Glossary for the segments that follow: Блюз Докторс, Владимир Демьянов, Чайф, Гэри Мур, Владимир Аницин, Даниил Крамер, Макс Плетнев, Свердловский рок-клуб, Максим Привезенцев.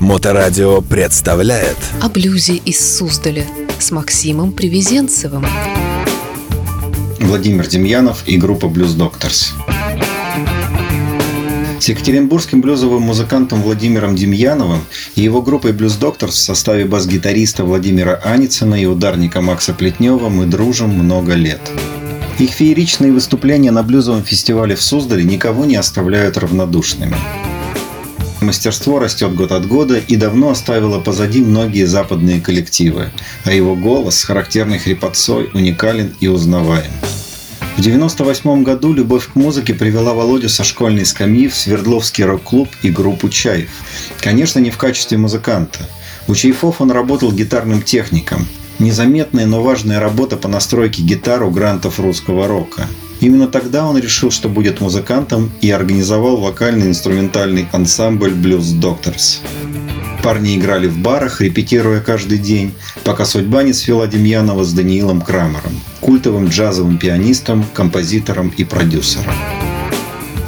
Моторадио представляет «О блюзе из Суздаля» с Максимом Привезенцевым. Владимир Демьянов и группа «Блюз Докторс». С екатеринбургским блюзовым музыкантом Владимиром Демьяновым и его группой «Блюз Докторс» в составе бас-гитариста Владимира Аницина и ударника Макса Плетнева мы дружим много лет. Их фееричные выступления на блюзовом фестивале в Суздале никого не оставляют равнодушными. Мастерство растет год от года и давно оставило позади многие западные коллективы, а его голос с характерной хрипотцой уникален и узнаваем. В 1998 году любовь к музыке привела Володю со школьной скамьи в Свердловский рок-клуб и группу «Чайф». Конечно, не в качестве музыканта. У Чайфов он работал гитарным техником. Незаметная, но важная работа по настройке гитар у грантов русского рока. Именно тогда он решил, что будет музыкантом, и организовал вокально-инструментальный ансамбль «Блюз Докторс». Парни играли в барах, репетируя каждый день, пока судьба не свела Демьянова с Даниилом Крамером, культовым джазовым пианистом, композитором и продюсером.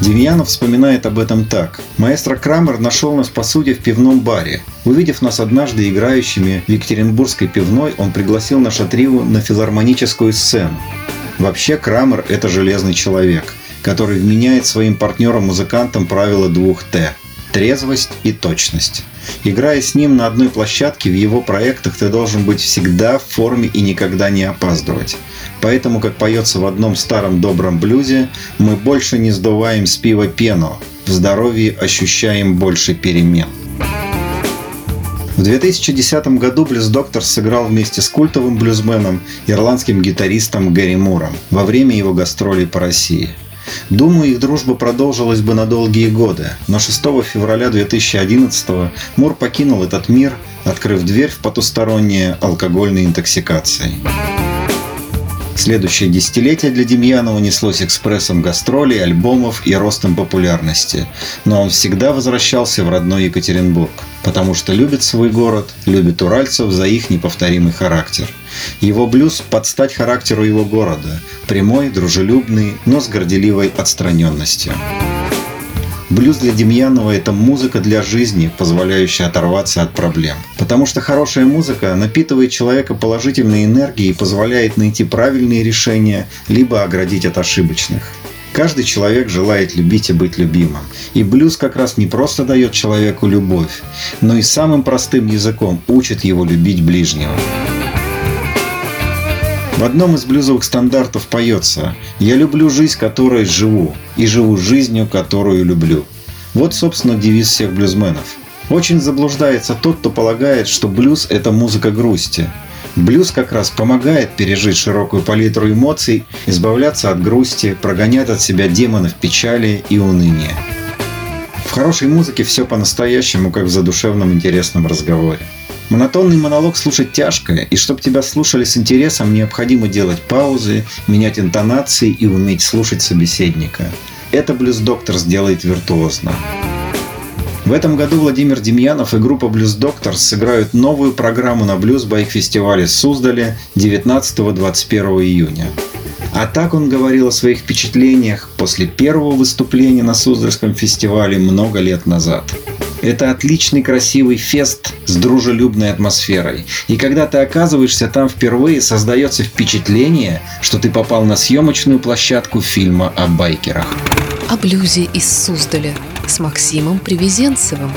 Демьянов вспоминает об этом так. «Маэстро Крамер нашел нас, по сути, в пивном баре. Увидев нас однажды играющими в екатеринбургской пивной, он пригласил наше трио на филармоническую сцену. Вообще, Крамер – это железный человек, который вменяет своим партнерам-музыкантам правила 2 «Т» – трезвость и точность. Играя с ним на одной площадке, в его проектах ты должен быть всегда в форме и никогда не опаздывать. Поэтому, как поется в одном старом добром блюзе, мы больше не сдуваем с пива пену, в здоровье ощущаем больше перемен». В 2010 году «Блюз Докторс» сыграл вместе с культовым блюзменом, ирландским гитаристом Гэри Муром во время его гастролей по России. Думаю, их дружба продолжилась бы на долгие годы, но 6 февраля 2011 Мур покинул этот мир, открыв дверь в потусторонние алкогольной интоксикации. Следующее десятилетие для Демьянова неслось экспрессом гастролей, альбомов и ростом популярности, но он всегда возвращался в родной Екатеринбург, потому что любит свой город, любит уральцев за их неповторимый характер. Его блюз под стать характеру его города, прямой, дружелюбный, но с горделивой отстраненностью. Блюз для Демьянова – это музыка для жизни, позволяющая оторваться от проблем. Потому что хорошая музыка напитывает человека положительной энергией и позволяет найти правильные решения, либо оградить от ошибочных. Каждый человек желает любить и быть любимым. И блюз как раз не просто дает человеку любовь, но и самым простым языком учит его любить ближнего. В одном из блюзовых стандартов поется «Я люблю жизнь, которой живу, и живу жизнью, которую люблю». Вот, собственно, девиз всех блюзменов. Очень заблуждается тот, кто полагает, что блюз – это музыка грусти. Блюз как раз помогает пережить широкую палитру эмоций, избавляться от грусти, прогонять от себя демонов печали и уныния. В хорошей музыке все по-настоящему, как в задушевном интересном разговоре. Монотонный монолог слушать тяжко, и чтобы тебя слушали с интересом, необходимо делать паузы, менять интонации и уметь слушать собеседника. Это «Блюз Докторс» делает виртуозно. В этом году Владимир Демьянов и группа «Блюз Докторс» сыграют новую программу на блюз-байк-фестивале в Суздале 19-21 июня. А так он говорил о своих впечатлениях после первого выступления на Суздальском фестивале много лет назад. Это отличный красивый фест с дружелюбной атмосферой. И когда ты оказываешься там впервые, создается впечатление, что ты попал на съемочную площадку фильма о байкерах. О блюзе из Суздаля с Максимом Привезенцевым.